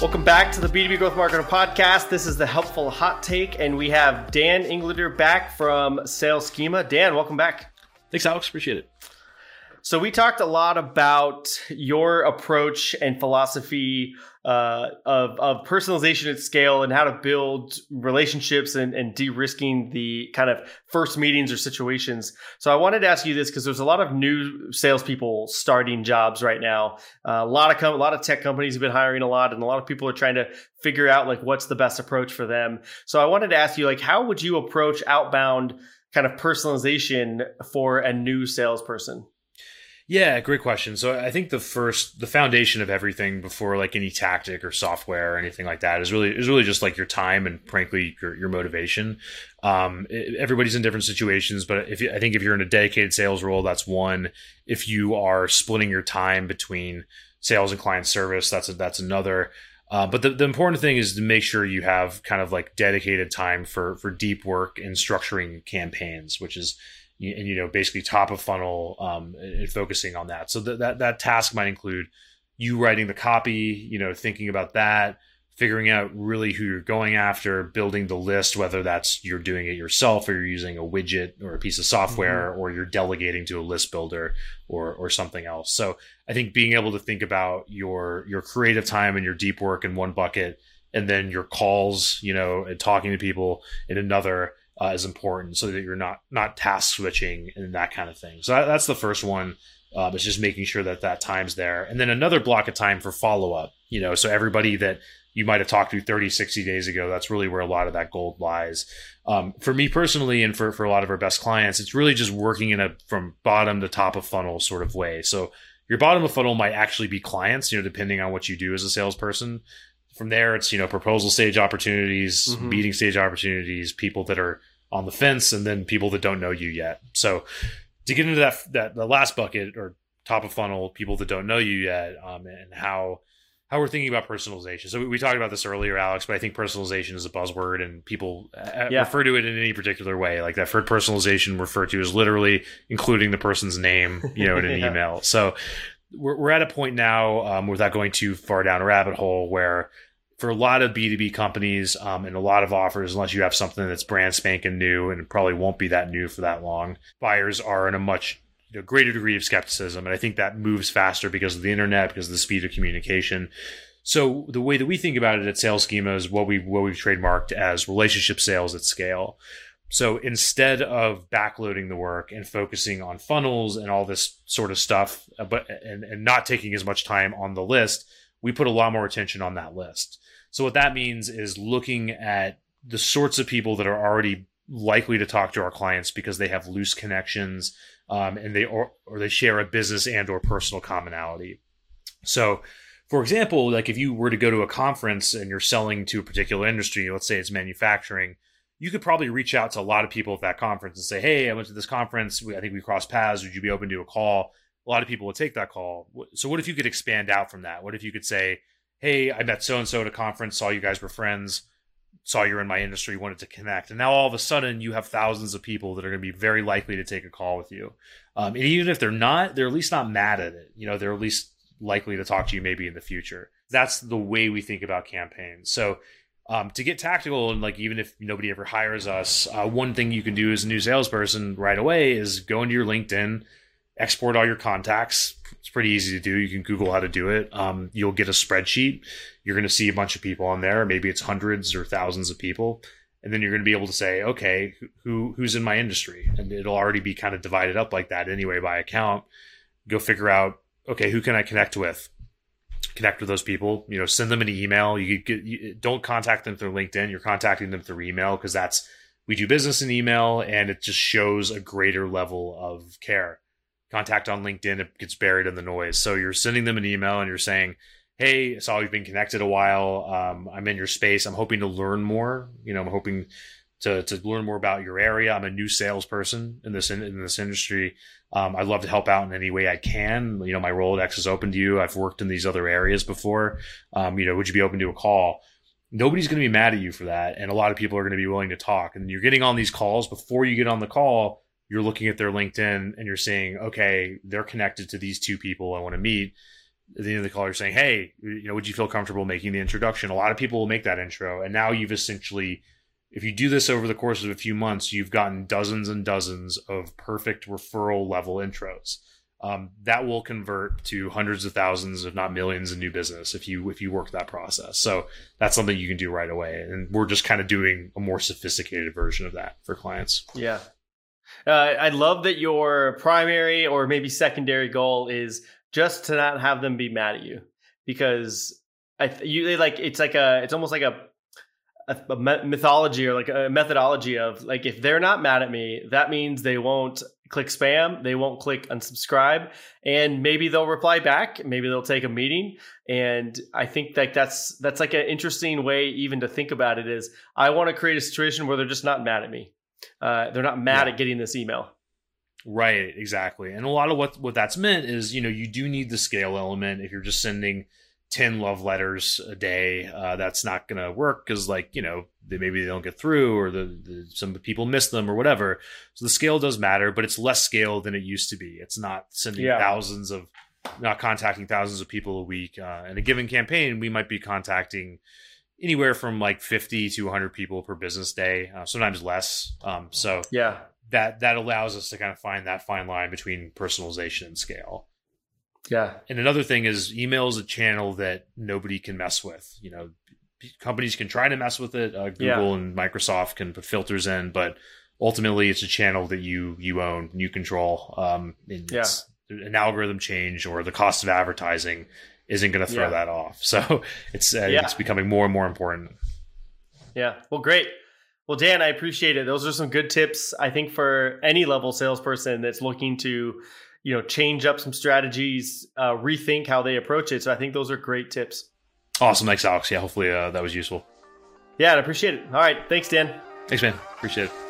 Welcome back to the B2B Growth Marketer Podcast. This is the Helpful Hot Take, and we have Dan Englander back from Sales Schema. Dan, welcome back. Thanks, Alex. Appreciate it. So we talked a lot about your approach and philosophy of personalization at scale and how to build relationships and de-risking the kind of first meetings or situations. So I wanted to ask you this because there's a lot of new salespeople starting jobs right now. A lot of tech companies have been hiring a lot, and a lot of people are trying to figure out like what's the best approach for them. So I wanted to ask you, like, how would you approach outbound kind of personalization for a new salesperson? Yeah, great question. So I think the foundation of everything before like any tactic or software or anything like that is really just like your time and frankly your motivation. Everybody's in different situations, but if you're in a dedicated sales role, that's one. If you are splitting your time between sales and client service, that's another. But the important thing is to make sure you have kind of like dedicated time for deep work and structuring campaigns, which is. And, you know, basically top of funnel and focusing on that. So that task might include you writing the copy, you know, thinking about that, figuring out really who you're going after, building the list, whether that's you're doing it yourself or you're using a widget or a piece of software or you're delegating to a list builder or something else. So I think being able to think about your creative time and your deep work in one bucket and then your calls, you know, and talking to people in another is important so that you're not task switching and that kind of thing. So that's the first one. It's just making sure that time's there. And then another block of time for follow-up, you know, so everybody that you might've talked to 30, 60 days ago, that's really where a lot of that gold lies. For me personally, and for a lot of our best clients, it's really just working in a from bottom to top of funnel sort of way. So your bottom of funnel might actually be clients, you know, depending on what you do as a salesperson. From there, it's, you know, proposal stage opportunities, meeting stage opportunities, people that are on the fence, and then people that don't know you yet. So to get into that the last bucket or top of funnel, people that don't know you yet, and how we're thinking about personalization. So we talked about this earlier, Alex, but I think personalization is a buzzword, and people refer to it in any particular way. Like I've heard personalization referred to as literally including the person's name, you know, in an email. So we're at a point now without going too far down a rabbit hole where for a lot of B2B companies and a lot of offers, unless you have something that's brand spanking new and probably won't be that new for that long, buyers are in a much greater degree of skepticism. And I think that moves faster because of the internet, because of the speed of communication. So the way that we think about it at Sales Schema is what we've trademarked as relationship sales at scale. So instead of backloading the work and focusing on funnels and all this sort of stuff, but not taking as much time on the list, we put a lot more attention on that list. So what that means is looking at the sorts of people that are already likely to talk to our clients because they have loose connections and they share a business and or personal commonality. So for example, like if you were to go to a conference and you're selling to a particular industry, let's say it's manufacturing, you could probably reach out to a lot of people at that conference and say, hey, I went to this conference. I think we crossed paths. Would you be open to a call? A lot of people would take that call. So what if you could expand out from that? What if you could say, hey, I met so-and-so at a conference, saw you guys were friends, saw you're in my industry, wanted to connect. And now all of a sudden you have thousands of people that are going to be very likely to take a call with you. And even if they're not, they're at least not mad at it. You know, they're at least likely to talk to you maybe in the future. That's the way we think about campaigns. So to get tactical, and like even if nobody ever hires us, one thing you can do as a new salesperson right away is go into your LinkedIn, export all your contacts. It's pretty easy to do. You can Google how to do it. You'll get a spreadsheet. You're going to see a bunch of people on there. Maybe it's hundreds or thousands of people. And then you're going to be able to say, okay, who's in my industry? And it'll already be kind of divided up like that anyway by account. Go figure out, okay, who can I connect with? Connect with those people, you know, send them an email. Don't contact them through LinkedIn. You're contacting them through email because we do business in email, and it just shows a greater level of care. Contact on LinkedIn, it gets buried in the noise. So you're sending them an email and you're saying, hey, I saw you've been connected a while. I'm in your space. I'm hoping to learn more. You know, I'm hoping to learn more about your area. I'm a new salesperson in this industry. I'd love to help out in any way I can. You know, my Rolodex is open to you. I've worked in these other areas before. You know, would you be open to a call? Nobody's going to be mad at you for that. And a lot of people are going to be willing to talk. And you're getting on these calls. Before you get on the call, you're looking at their LinkedIn and you're saying, okay, they're connected to these two people I want to meet. at the end of the call, you're saying, hey, you know, would you feel comfortable making the introduction? A lot of people will make that intro. And now you've essentially, if you do this over the course of a few months, you've gotten dozens and dozens of perfect referral level intros. That will convert to hundreds of thousands, if not millions, in new business if you work that process. So that's something you can do right away. And we're just kind of doing a more sophisticated version of that for clients. Yeah. I love that your primary or maybe secondary goal is just to not have them be mad at you, because it's almost like a mythology of like, if they're not mad at me, that means they won't click spam, they won't click unsubscribe, and maybe they'll reply back, maybe they'll take a meeting. And I think that that's like an interesting way even to think about it is, I want to create a situation where they're just not mad at me. They're not mad at getting this email. Right, exactly. And a lot of what that's meant is, you know, you do need the scale element. If you're just sending 10 love letters a day, that's not going to work because, like, you know, maybe they don't get through, or some people miss them or whatever. So the scale does matter, but it's less scale than it used to be. It's not sending thousands of, not contacting thousands of people a week. In a given campaign, we might be contacting anywhere from like 50 to 100 people per business day, sometimes less. That allows us to kind of find that fine line between personalization and scale. Yeah. And another thing is, email is a channel that nobody can mess with. You know, companies can try to mess with it. Google and Microsoft can put filters in, but ultimately it's a channel that you own and you control. An algorithm change or the cost of advertising isn't going to throw that off. So it's becoming more and more important. Yeah. Well, great. Well, Dan, I appreciate it. Those are some good tips, I think, for any level salesperson that's looking to, you know, change up some strategies, rethink how they approach it. So I think those are great tips. Awesome. Thanks, Alex. Yeah, hopefully that was useful. Yeah, I appreciate it. All right. Thanks, Dan. Thanks, man. Appreciate it.